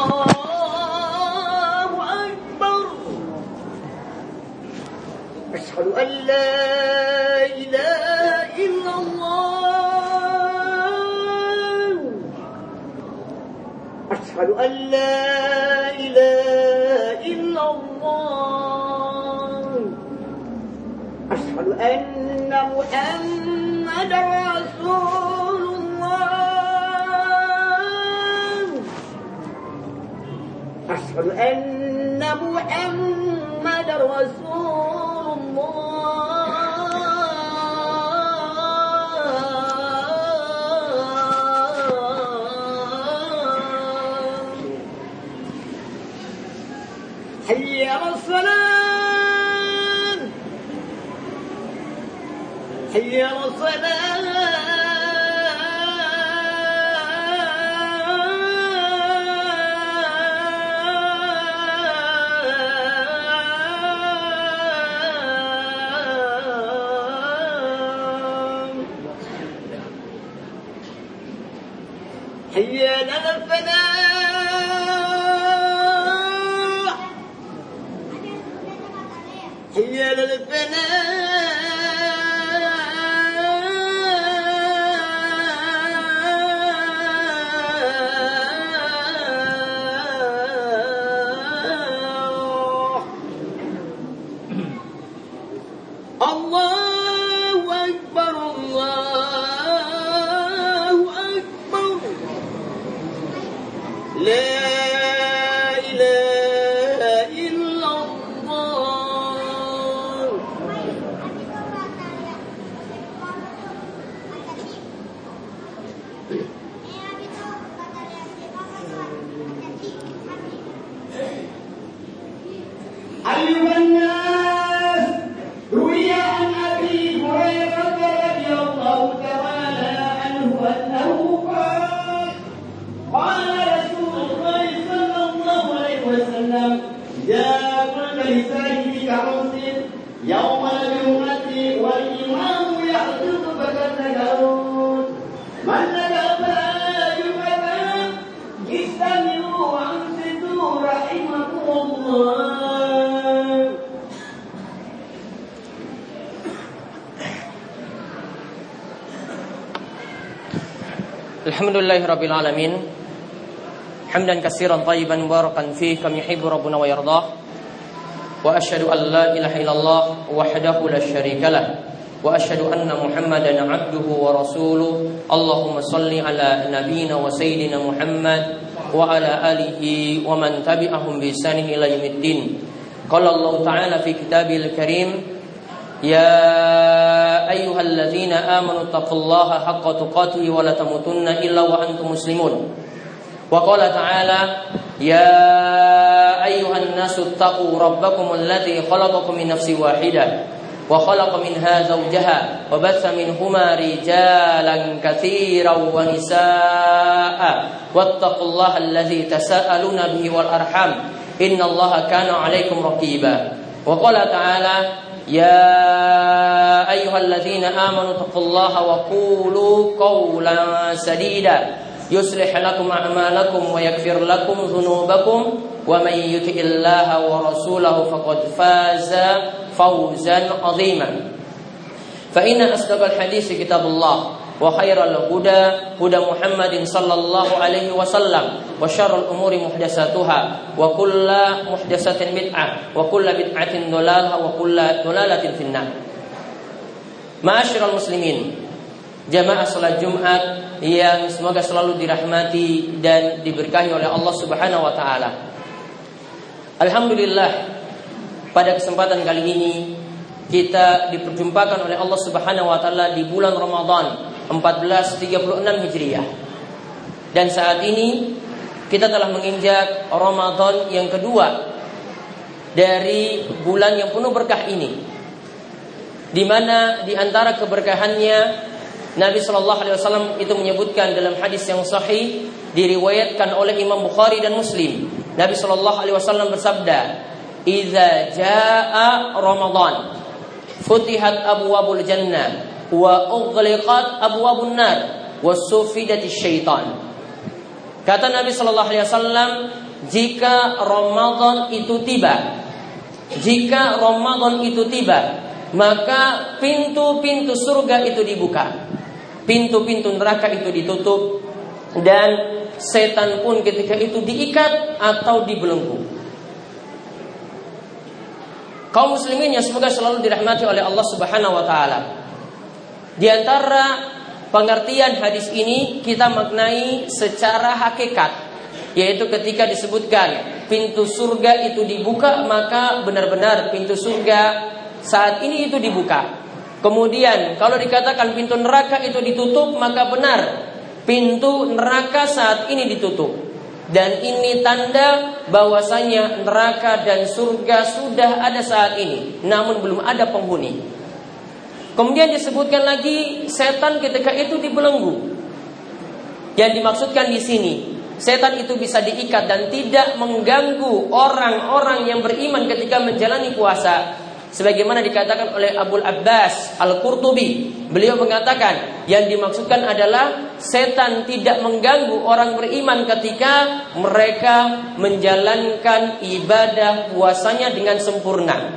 الله أكبر أشهد أن لا إله إلا الله أشهد أن لا إله إلا الله أشهد أن محمدا رسول الله أشهد أن محمدا رسول الله حي على الصلاة حي على الصلاة حي على الفلاح حي على الفلاح الله أكبر الله لا إله إلا الله أيها الناس روي عن أبي هريرة رضي الله تعالى عنه أنه قال جاء كل لسانه كرمس يوم الجمعة والإمام يحدث فكالنجارون من نجا فلا يبدا استمعوا وأنصتوا رحمكم الله الحمد لله رب العالمين حمدا كثيرا طيبا مباركا فيه كما يحب ربنا ويرضاه واشهد ان لا اله الا الله وحده لا شريك له واشهد ان محمدا عبده ورسوله اللهم صل على نبينا وسيدنا محمد وعلى اله ومن تبعهم باحسان الى يوم الدين قال الله تعالى في كتابه الكريم يا أيها الذين آمنوا اتقوا الله حق تقاته ولا تموتن الا وانتم مسلمون وقال تعالى يا أيها الناس اتقوا ربكم الذي خلقكم من نفس واحدة وخلق منها زوجها وبث منهما رجالا كثيرا ونساء واتقوا الله الذي تساءلون به والأرحام إن الله كان عليكم رقيبا وقال تعالى يا أيها الذين آمنوا اتقوا الله وقولوا قولا سديدا يصلح لكم أعمالكم ويغفر لكم ذنوبكم ومن يطع الله ورسوله فقد فاز فوزا عظيما فإن أصدق الحديث كتاب الله وخير الهدى هدى محمد صلى الله عليه وسلم وشر الأمور محدثاتها وكل محدثة بدعة وكل بدعة ضلالة وكل ضلالة في النار معاشر المسلمين Jamaah salat Jumat yang semoga selalu dirahmati dan diberkahi oleh Allah Subhanahu wa taala. Alhamdulillah pada kesempatan kali ini kita diperjumpakan oleh Allah Subhanahu wa taala di bulan Ramadhan 1436 Hijriah. Dan saat ini kita telah menginjak Ramadhan yang kedua dari bulan yang penuh berkah ini. Di mana di antara keberkahannya Nabi sallallahu alaihi wasallam itu menyebutkan dalam hadis yang sahih diriwayatkan oleh Imam Bukhari dan Muslim. Nabi sallallahu alaihi wasallam bersabda, "Idza jaa Ramadan, futihat abwaabul jannah wa ughliqat abwaabun nar wa sufidatisy syaitan." Kata Nabi sallallahu alaihi wasallam, jika Ramadan itu tiba, maka pintu-pintu surga itu dibuka, pintu-pintu neraka itu ditutup, dan setan pun ketika itu diikat atau dibelenggu. Kaum muslimin yang semoga selalu dirahmati oleh Allah Subhanahu wa taala. Di antara pengertian hadis ini kita maknai secara hakikat, yaitu ketika disebutkan pintu surga itu dibuka, maka benar-benar pintu surga saat ini itu dibuka. Kemudian kalau dikatakan pintu neraka itu ditutup, maka benar pintu neraka saat ini ditutup. Dan ini tanda bahwasanya neraka dan surga sudah ada saat ini, namun belum ada penghuni. Kemudian disebutkan lagi setan ketika itu dibelenggu. Yang dimaksudkan di sini, setan itu bisa diikat dan tidak mengganggu orang-orang yang beriman ketika menjalani puasa. Sebagaimana dikatakan oleh Abul Abbas Al-Qurtubi, beliau mengatakan yang dimaksudkan adalah setan tidak mengganggu orang beriman ketika mereka menjalankan ibadah puasanya dengan sempurna,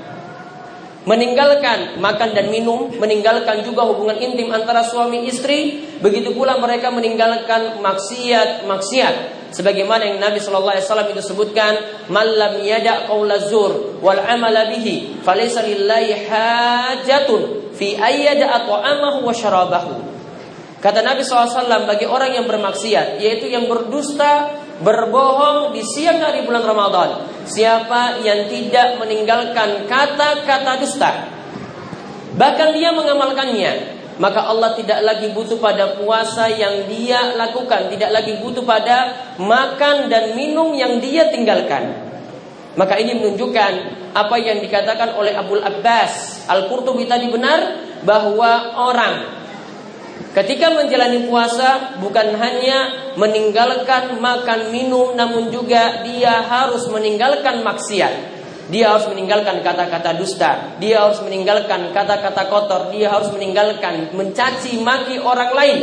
meninggalkan makan dan minum, meninggalkan juga hubungan intim antara suami istri, begitu pula mereka meninggalkan maksiat-maksiat. Sebagaimana yang Nabi sallallahu alaihi wasallam itu sebutkan, "Man lam yada' qaulaz-zur wal 'amala bihi, falaysa lillahi hajatun fi ayyada ta'amahu wa syarabahu." Kata Nabi SAW, bagi orang yang bermaksiat, yaitu yang berdusta, berbohong di siang hari bulan Ramadan, siapa yang tidak meninggalkan kata-kata dusta, bahkan dia mengamalkannya, maka Allah tidak lagi butuh pada puasa yang dia lakukan, tidak lagi butuh pada makan dan minum yang dia tinggalkan. Maka ini menunjukkan apa yang dikatakan oleh Abul Abbas Al-Qurtubi tadi benar, bahwa orang ketika menjalani puasa bukan hanya meninggalkan makan minum, namun juga dia harus meninggalkan maksiat. Dia harus meninggalkan kata-kata dusta, dia harus meninggalkan kata-kata kotor, dia harus meninggalkan mencaci maki orang lain.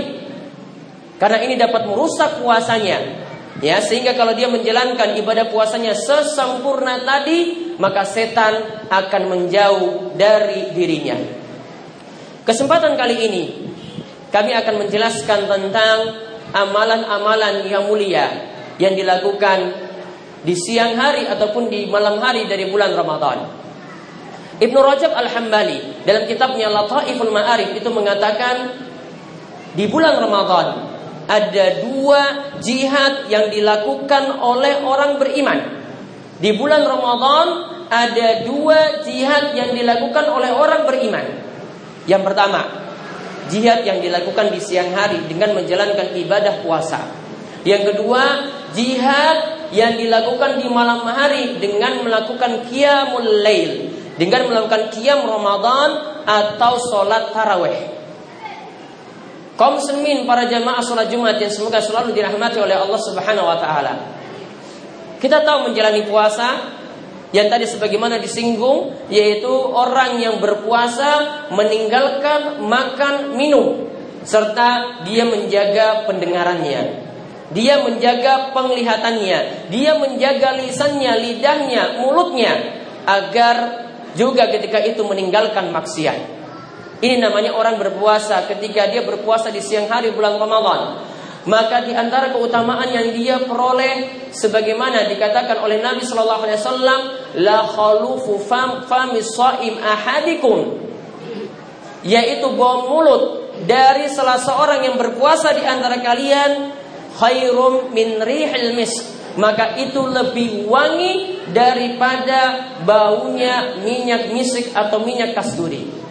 Karena ini dapat merusak puasanya. Ya, sehingga kalau dia menjalankan ibadah puasanya sesempurna tadi, maka setan akan menjauh dari dirinya. Kesempatan kali ini kami akan menjelaskan tentang amalan-amalan yang mulia yang dilakukan di siang hari ataupun di malam hari dari bulan Ramadan. Ibnu Rajab Al-Hambali dalam kitabnya Lataiful Ma'arif itu mengatakan, di bulan Ramadan ada dua jihad yang dilakukan oleh orang beriman. Di bulan Ramadan ada dua jihad yang dilakukan oleh orang beriman. Yang pertama, jihad yang dilakukan di siang hari dengan menjalankan ibadah puasa. Yang kedua, jihad yang dilakukan di malam hari dengan melakukan qiyamul lail, dengan melakukan qiyam Ramadan atau sholat tarawih. Kaum muslimin para jamaah sholat Jumat yang semoga selalu dirahmati oleh Allah Subhanahu wa taala. Kita tahu menjalani puasa yang tadi sebagaimana disinggung, yaitu orang yang berpuasa meninggalkan makan minum, serta dia menjaga pendengarannya, dia menjaga penglihatannya, dia menjaga lisannya, lidahnya, mulutnya, agar juga ketika itu meninggalkan maksiat. Ini namanya orang berpuasa ketika dia berpuasa di siang hari bulan Ramadan. Maka di antara keutamaan yang dia peroleh, sebagaimana dikatakan oleh Nabi sallallahu alaihi wasallam, la khalufu fami shaim ahadikum, yaitu bau mulut dari salah seorang yang berpuasa di antara kalian, khairum min rihil misk, maka itu lebih wangi daripada baunya minyak misik atau minyak kasturi.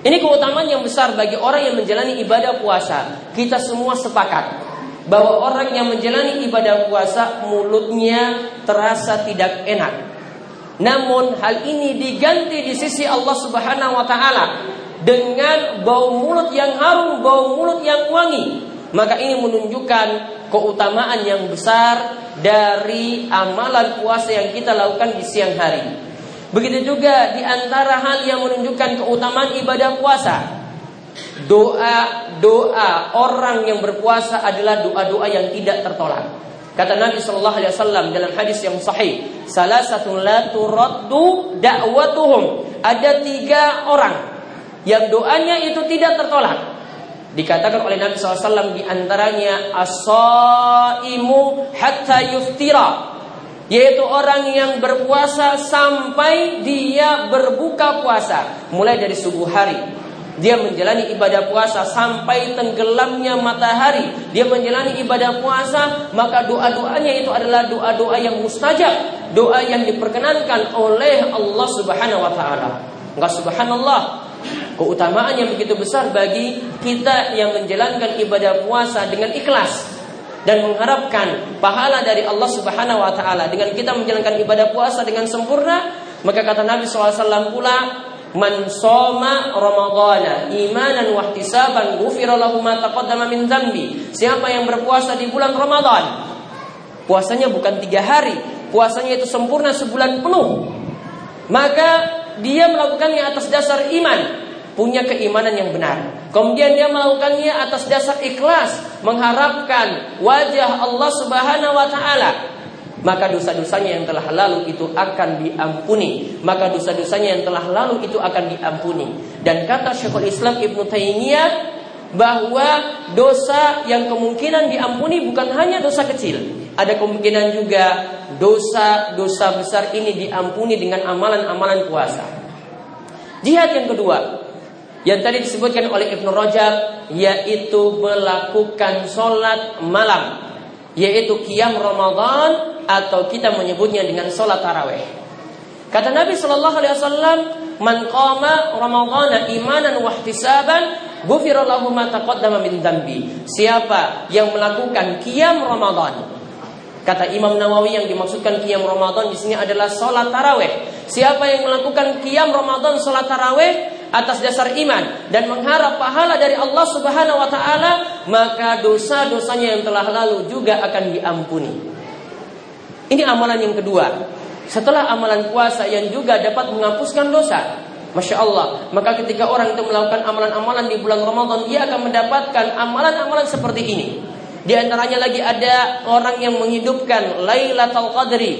Ini keutamaan yang besar bagi orang yang menjalani ibadah puasa. Kita semua sepakat bahwa orang yang menjalani ibadah puasa mulutnya terasa tidak enak. Namun hal ini diganti di sisi Allah Subhanahu wa taala dengan bau mulut yang harum, bau mulut yang wangi. Maka ini menunjukkan keutamaan yang besar dari amalan puasa yang kita lakukan di siang hari. Begitu juga di antara hal yang menunjukkan keutamaan ibadah puasa, doa-doa orang yang berpuasa adalah doa-doa yang tidak tertolak. Kata Nabi sallallahu alaihi wasallam dalam hadis yang sahih, salasatun la turaddu da'watuhum. Ada tiga orang yang doanya itu tidak tertolak. Dikatakan oleh Nabi sallallahu alaihi wasallam di antaranya as-shaimu hatta yuftira, yaitu orang yang berpuasa sampai dia berbuka puasa, mulai dari subuh hari. Dia menjalani ibadah puasa sampai tenggelamnya matahari. Dia menjalani ibadah puasa, maka doa-doanya itu adalah doa-doa yang mustajab, doa yang diperkenankan oleh Allah Subhanahu wa taala. Enggak, subhanallah, keutamaan yang begitu besar bagi kita yang menjalankan ibadah puasa dengan ikhlas dan mengharapkan pahala dari Allah Subhanahu wa taala. Dengan kita menjalankan ibadah puasa dengan sempurna, maka kata Nabi sallallahu alaihi wasallam pula, man shoma Ramadhana imanan wa ihtisaban ghufira lahu ma taqaddama min dzambi. Siapa yang berpuasa di bulan Ramadhan, puasanya bukan 3 hari, puasanya itu sempurna sebulan penuh, maka dia melakukannya atas dasar iman, punya keimanan yang benar. Kemudian dia melakukannya atas dasar ikhlas, mengharapkan wajah Allah Subhanahu wa taala, maka dosa-dosanya yang telah lalu itu akan diampuni. Maka dosa-dosanya yang telah lalu itu akan diampuni. Dan kata Syekhul Islam Ibnu Taimiyah bahwa dosa yang kemungkinan diampuni bukan hanya dosa kecil, ada kemungkinan juga dosa-dosa besar ini diampuni dengan amalan-amalan puasa. Jihad yang kedua yang tadi disebutkan oleh Ibnu Rajab, yaitu melakukan sholat malam, yaitu qiyam Ramadan atau kita menyebutnya dengan sholat tarawih. Kata Nabi sallallahu alaihi wasallam, "Man qama Ramadhana imanan wa ihtisaban, ghufira lahu ma taqaddama min dzambi." Siapa yang melakukan qiyam Ramadan? Kata Imam Nawawi, yang dimaksudkan qiyam Ramadan di sini adalah sholat tarawih. Siapa yang melakukan qiyam Ramadan sholat tarawih atas dasar iman dan mengharap pahala dari Allah Subhanahu wa taala, maka dosa-dosanya yang telah lalu juga akan diampuni. Ini amalan yang kedua setelah amalan puasa yang juga dapat menghapuskan dosa. Masya Allah, maka ketika orang itu melakukan amalan-amalan di bulan Ramadan, dia akan mendapatkan amalan-amalan seperti ini. Di antaranya lagi ada orang yang menghidupkan Lailatul Qadri,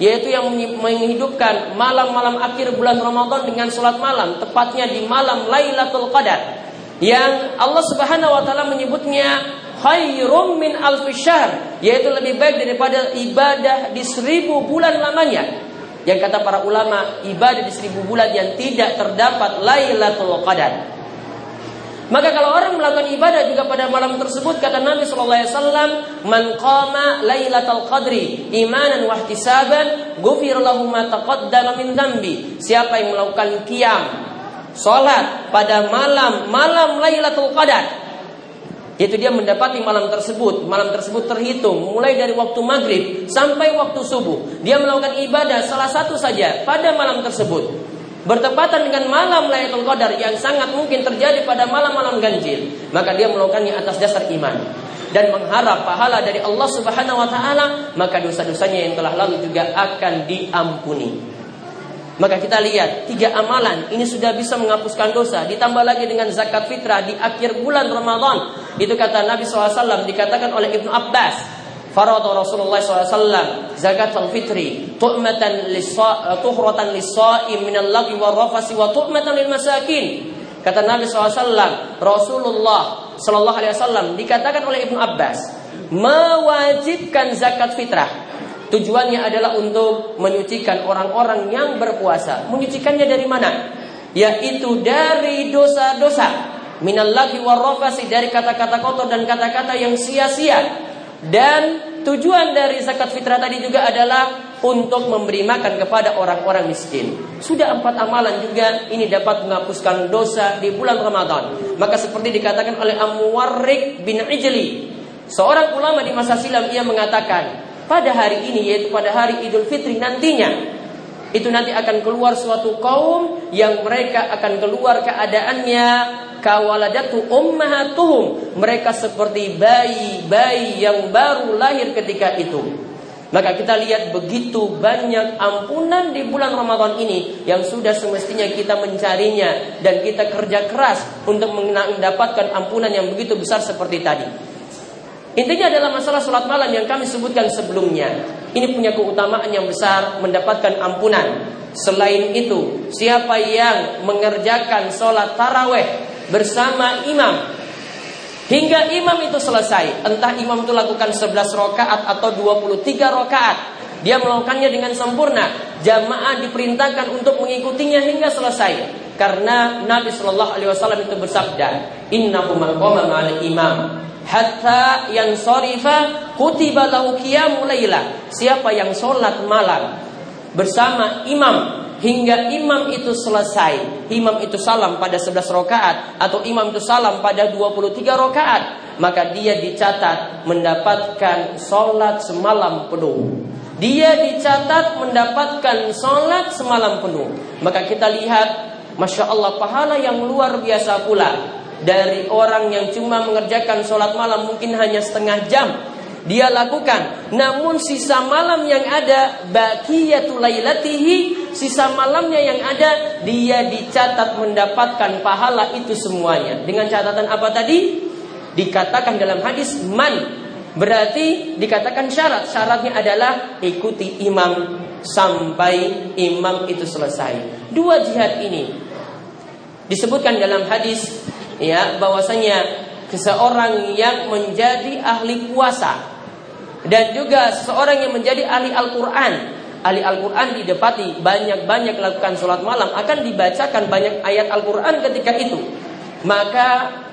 yaitu yang menghidupkan malam-malam akhir bulan Ramadan dengan sholat malam, tepatnya di malam Lailatul Qadar, yang Allah Subhanahu wa taala menyebutnya khairum min alfi syahr, yaitu lebih baik daripada ibadah di 1000 bulan lamanya. Yang kata para ulama, ibadah di 1000 bulan yang tidak terdapat Lailatul Qadar. Maka kalau orang melakukan ibadah juga pada malam tersebut, kata Nabi sallallahu alaihi wasallam, "Man qama Lailatul Qadri imanan wa ihtisaban, ghufira lahu ma taqaddama min dzambi." Siapa yang melakukan qiyam salat pada malam Lailatul Qadar, yaitu dia mendapati malam tersebut terhitung mulai dari waktu maghrib sampai waktu subuh, dia melakukan ibadah salah satu saja pada malam tersebut, bertepatan dengan malam Lailatul Qadar yang sangat mungkin terjadi pada malam-malam ganjil, maka dia melakukannya atas dasar iman dan mengharap pahala dari Allah Subhanahu wa taala, maka dosa-dosanya yang telah lalu juga akan diampuni. Maka kita lihat 3 amalan ini sudah bisa menghapuskan dosa, ditambah lagi dengan zakat fitrah di akhir bulan Ramadan. Itu kata Nabi sallallahu alaihi wasallam, dikatakan oleh Ibnu Abbas, farada Rasulullah SAW zakatul fitri tu'matan tuhratan lis-sha'im minal lagwi war-rafasi wa tu'matan lil masakin. Kata Nabi SAW, Rasulullah SAW dikatakan oleh Ibnu Abbas mewajibkan zakat fitrah. Tujuannya adalah untuk menyucikan orang-orang yang berpuasa. Menyucikannya dari mana? Yaitu dari dosa-dosa, minal lagwi war-rafasi, dari kata-kata kotor dan kata-kata yang sia-sia. Dan tujuan dari zakat fitrah tadi juga adalah untuk memberi makan kepada orang-orang miskin. Sudah 4 amalan juga ini dapat menghapuskan dosa di bulan Ramadan. Maka seperti dikatakan oleh Amwarrik bin Ijli, seorang ulama di masa silam, ia mengatakan pada hari ini, yaitu pada hari Idul Fitri nantinya, itu nanti akan keluar suatu kaum yang mereka akan keluar keadaannya kawaladatu ummahatuhum, mereka seperti bayi-bayi yang baru lahir ketika itu. Maka kita lihat begitu banyak ampunan di bulan Ramadan ini yang sudah semestinya kita mencarinya dan kita kerja keras untuk mendapatkan ampunan yang begitu besar seperti tadi. Intinya adalah masalah sholat malam yang kami sebutkan sebelumnya. Ini punya keutamaan yang besar, mendapatkan ampunan. Selain itu, siapa yang mengerjakan sholat tarawih bersama imam hingga imam itu selesai, entah imam itu lakukan 11 rokaat atau 23 rokaat, dia melakukannya dengan sempurna. Jamaah diperintahkan untuk mengikutinya hingga selesai. Karena Nabi Shallallahu Alaihi Wasallam itu bersabda, Innahu man qama ma'al imam hatta yansarifa kutiba lahu qiyamul laila. Siapa yang sholat malam bersama imam hingga imam itu selesai, imam itu salam pada 11 rakaat atau imam itu salam pada 23 rakaat, maka dia dicatat mendapatkan sholat semalam penuh. Dia dicatat mendapatkan sholat semalam penuh. Maka kita lihat, Masya Allah, pahala yang luar biasa pula dari orang yang cuma mengerjakan sholat malam mungkin hanya setengah jam dia lakukan, namun sisa malam yang ada, baqiyatu lailatihi, sisa malamnya yang ada, dia dicatat mendapatkan pahala itu semuanya. Dengan catatan apa tadi? Dikatakan dalam hadis man, berarti dikatakan syarat. Syaratnya adalah ikuti imam sampai imam itu selesai. Dua jihad ini disebutkan dalam hadis, ya, bahwasanya seseorang yang menjadi ahli puasa dan juga seseorang yang menjadi ahli Al-Quran. Ahli Al-Quran didapati banyak-banyak lakukan sholat malam, akan dibacakan banyak ayat Al-Quran ketika itu. Maka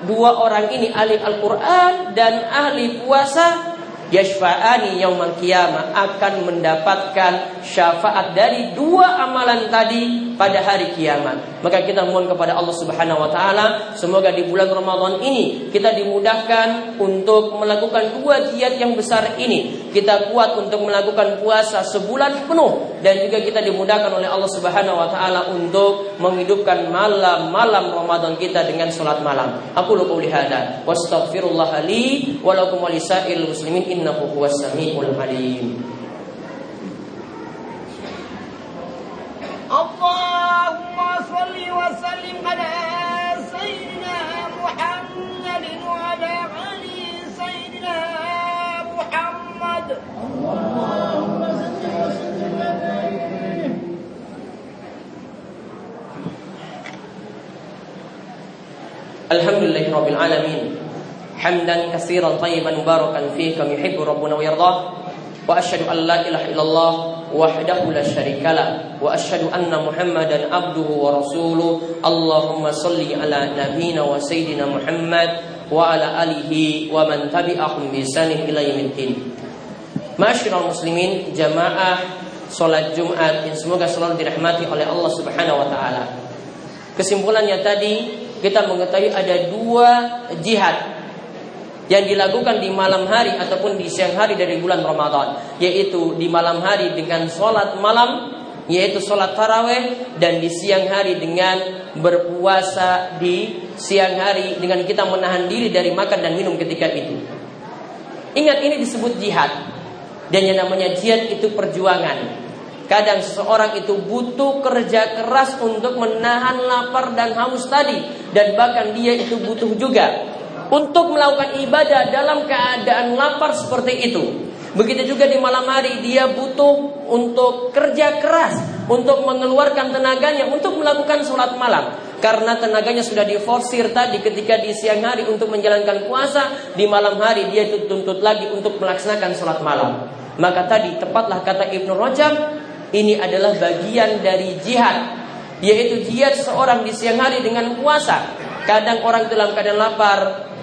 dua orang ini, ahli Al-Quran dan ahli puasa, yashfa'ani yaumal qiyamah, akan mendapatkan syafaat dari dua amalan tadi pada hari kiamat. Maka kita mohon kepada Allah Subhanahu wa Ta'ala, semoga di bulan Ramadan ini kita dimudahkan untuk melakukan dua jihad yang besar ini. Kita kuat untuk melakukan puasa sebulan penuh, dan juga kita dimudahkan oleh Allah Subhanahu wa Ta'ala untuk menghidupkan malam-malam Ramadan kita dengan salat malam. Aku qouli hada wa astaghfirullah li wa lakum wa lisairil muslimin innahu huwas samiul alim. Allahumma shalli wa sallim ala sayyidina Muhammadin wa ala ali sayyidina Muhammad. Allahumma shalli wa sallim alaihi. Alhamdulillahi rabbil alamin hamdan katsiran thayyiban mubarakan fihi kama yuhibbu rabbuna wa yardah, wa asyhadu an la ilaha illallah wahdahu la syarikalah, wa asyhadu anna muhammadan abduhu wa rasuluh. Allahumma shalli ala nabiyyina wa sayyidina Muhammad wa ala alihi wa man tabi'ahum bi ihsanin ila yaumil din. Ma'asyiral muslimin, jamaah salat Jumat yang semoga selalu dirahmati oleh Allah Subhanahu wa Ta'ala. Kesimpulannya tadi, kita mengetahui ada dua jihad yang dilakukan di malam hari ataupun di siang hari dari bulan Ramadan, yaitu di malam hari dengan sholat malam, yaitu sholat tarawih, dan di siang hari dengan berpuasa di siang hari, dengan kita menahan diri dari makan dan minum ketika itu. Ingat, ini disebut jihad. Dan yang namanya jihad itu perjuangan. Kadang seseorang itu butuh kerja keras untuk menahan lapar dan haus tadi, dan bahkan dia itu butuh juga untuk melakukan ibadah dalam keadaan lapar seperti itu. Begitu juga di malam hari, dia butuh untuk kerja keras untuk mengeluarkan tenaganya untuk melakukan sholat malam. Karena tenaganya sudah diforsir tadi ketika di siang hari untuk menjalankan puasa, di malam hari dia itu tuntut lagi untuk melaksanakan sholat malam. Maka tadi tepatlah kata Ibnu Rajab, ini adalah bagian dari jihad, yaitu jihad seorang di siang hari dengan puasa. Kadang orang dalam keadaan lapar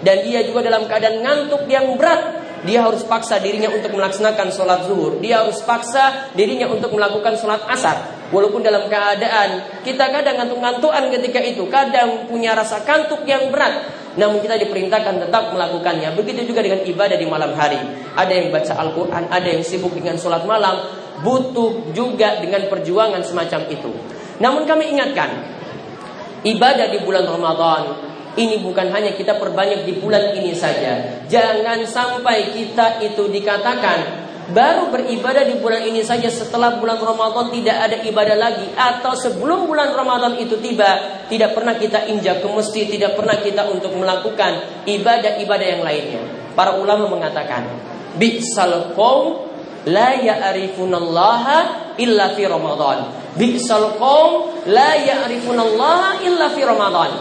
dan dia juga dalam keadaan ngantuk yang berat, dia harus paksa dirinya untuk melaksanakan sholat zuhur, dia harus paksa dirinya untuk melakukan sholat asar. Walaupun dalam keadaan kita kadang ngantuk-ngantukan ketika itu, kadang punya rasa kantuk yang berat, namun kita diperintahkan tetap melakukannya. Begitu juga dengan ibadah di malam hari. Ada yang baca Al-Quran, ada yang sibuk dengan sholat malam, butuh juga dengan perjuangan semacam itu. Namun kami ingatkan, ibadah di bulan Ramadan ini bukan hanya kita perbanyak di bulan ini saja. Jangan sampai kita itu dikatakan baru beribadah di bulan ini saja, setelah bulan Ramadan tidak ada ibadah lagi, atau sebelum bulan Ramadan itu tiba tidak pernah kita injak ke masjid, tidak pernah kita untuk melakukan ibadah-ibadah yang lainnya. Para ulama mengatakan, bi'sal qaum la ya'rifunallaha illa fi Ramadan. Bi'sal qaum la ya'rifunallaha illa fi Ramadan.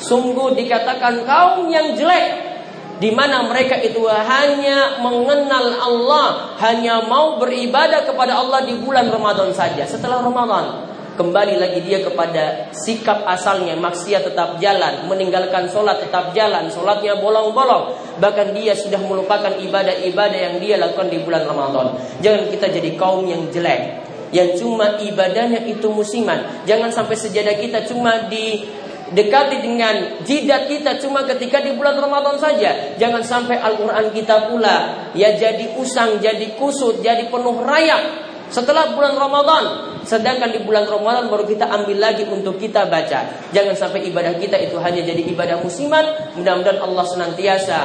Sungguh dikatakan kaum yang jelek, di mana mereka itu hanya mengenal Allah, hanya mau beribadah kepada Allah di bulan Ramadan saja. Setelah Ramadan, kembali lagi dia kepada sikap asalnya, maksiat tetap jalan, meninggalkan sholat tetap jalan, sholatnya bolong-bolong. Bahkan dia sudah melupakan ibadah-ibadah yang dia lakukan di bulan Ramadan. Jangan kita jadi kaum yang jelek, yang cuma ibadahnya itu musiman. Jangan sampai sejadah kita cuma didekati dengan jidat kita cuma ketika di bulan Ramadan saja. Jangan sampai Al-Quran kita pula ya jadi usang, jadi kusut, jadi penuh rayap setelah bulan Ramadan. Sedangkan di bulan Ramadan baru kita ambil lagi untuk kita baca. Jangan sampai ibadah kita itu hanya jadi ibadah musiman. Mudah-mudahan Allah senantiasa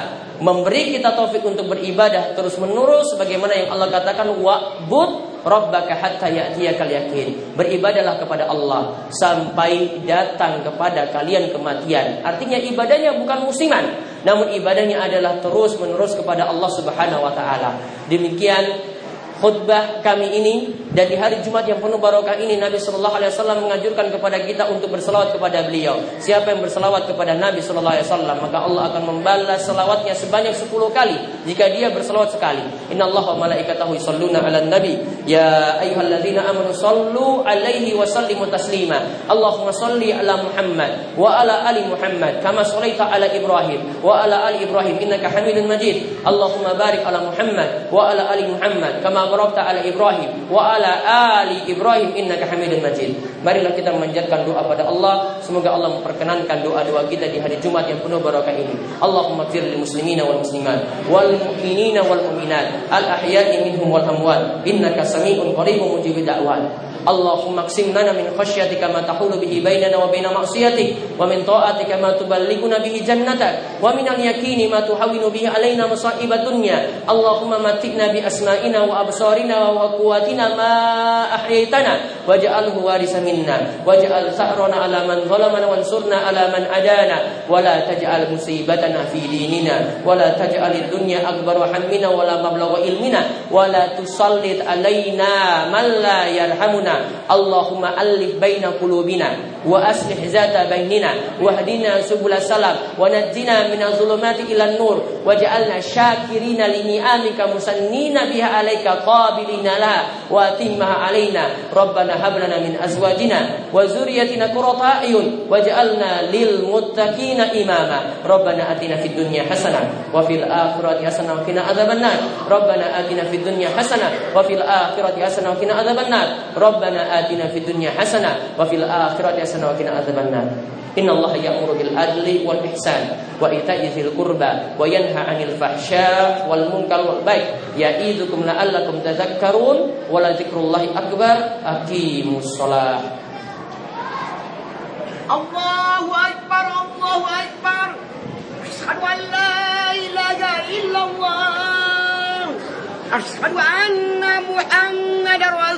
memberi kita taufik untuk beribadah terus menerus, sebagaimana yang Allah katakan, wa'bud rabbaka hatta ya'tiyakal yaqin. Beribadahlah kepada Allah sampai datang kepada kalian kematian. Artinya ibadahnya bukan musiman, namun ibadahnya adalah terus menerus kepada Allah Subhanahu wa taala. Demikian khutbah kami ini, dan di hari Jumat yang penuh barokah ini Nabi sallallahu alaihi wasallam menganjurkan kepada kita untuk berselawat kepada beliau. Siapa yang berselawat kepada Nabi sallallahu alaihi wasallam, maka Allah akan membalas selawatnya sebanyak 10 kali jika dia berselawat sekali. Innallaha wa malaikatahu yusholluna 'alan nabi ya ayyuhalladzina amanu shallu 'alaihi wa sallimu taslima. Allahumma shalli 'ala Muhammad wa 'ala ali Muhammad kama shallaita 'ala Ibrahim wa 'ala ali Ibrahim innaka Hamidum Majid. Allahumma barik 'ala Muhammad wa 'ala ali Muhammad kama barakta ala Ibrahim wa ala ali Ibrahim innaka Hamidum Majid. Marilah kita memanjatkan doa pada Allah, semoga Allah memperkenankan doa-doa kita di hari Jumat yang penuh barakah ini. Allahumma ighfir lil muslimina wal muslimat wal mu'minina wal mu'minat al ahya'i minhum wal amwat innaka samii'un qariibun mujibud da'wat. Allahumma qsim lana min khasyatika ma tahulu bihi bainana wa baina ma'siyatik wa min ta'atika ma tuballighuna bihi jannatak wa min al-yaqini ma tuhawwinu bihi alaina masa'ibad dunya. Allahumma matina bi asma'ina wa absarina wa quwwatina ma ahyaitana waj'alhu warisan minna waj'al sa'rana 'ala man zalamana wansurna 'ala man adana wa la taj'al musibatana fi dinina wa la taj'alid dunya akbar hammina wa la mablagha ilmina wa la tusallit 'alaina man la yarhamuna. Allahumma alif baina qulubina wa aslih zata bainina wahdina subul salam wa najina minaz zulumati ilan nur waj'alna syakirina lini'amika musannina biha alayka qabilina la wa timma alaina rabbana hab lana min azwajina wa zurriyyatina qurrata a'yun waj'alna lil muttaqina imama. Rabbana atina fid dunya hasanah wa fil akhirati hasanah wa qina adzabannar. Rabbana atina fid dunya hasanah wa fil akhirati hasanah wa qina adzabannar. Rabbana atina fid dunya hasanah wa fil akhirati hasanah wa qina adzabannar. Innallaha ya'muru bil adli wal ihsan wa ita'i dzil qurba wa yanha 'anil fahsya wal munkar wal baghi ya'idukum la'allakum tadhakkarun. Wa la dzikrullahi akbar. Aqimus shalah. Allahu akbar, Allahu akbar. Asyhadu an la ilaha illallah. Asyhadu anna Muhammadar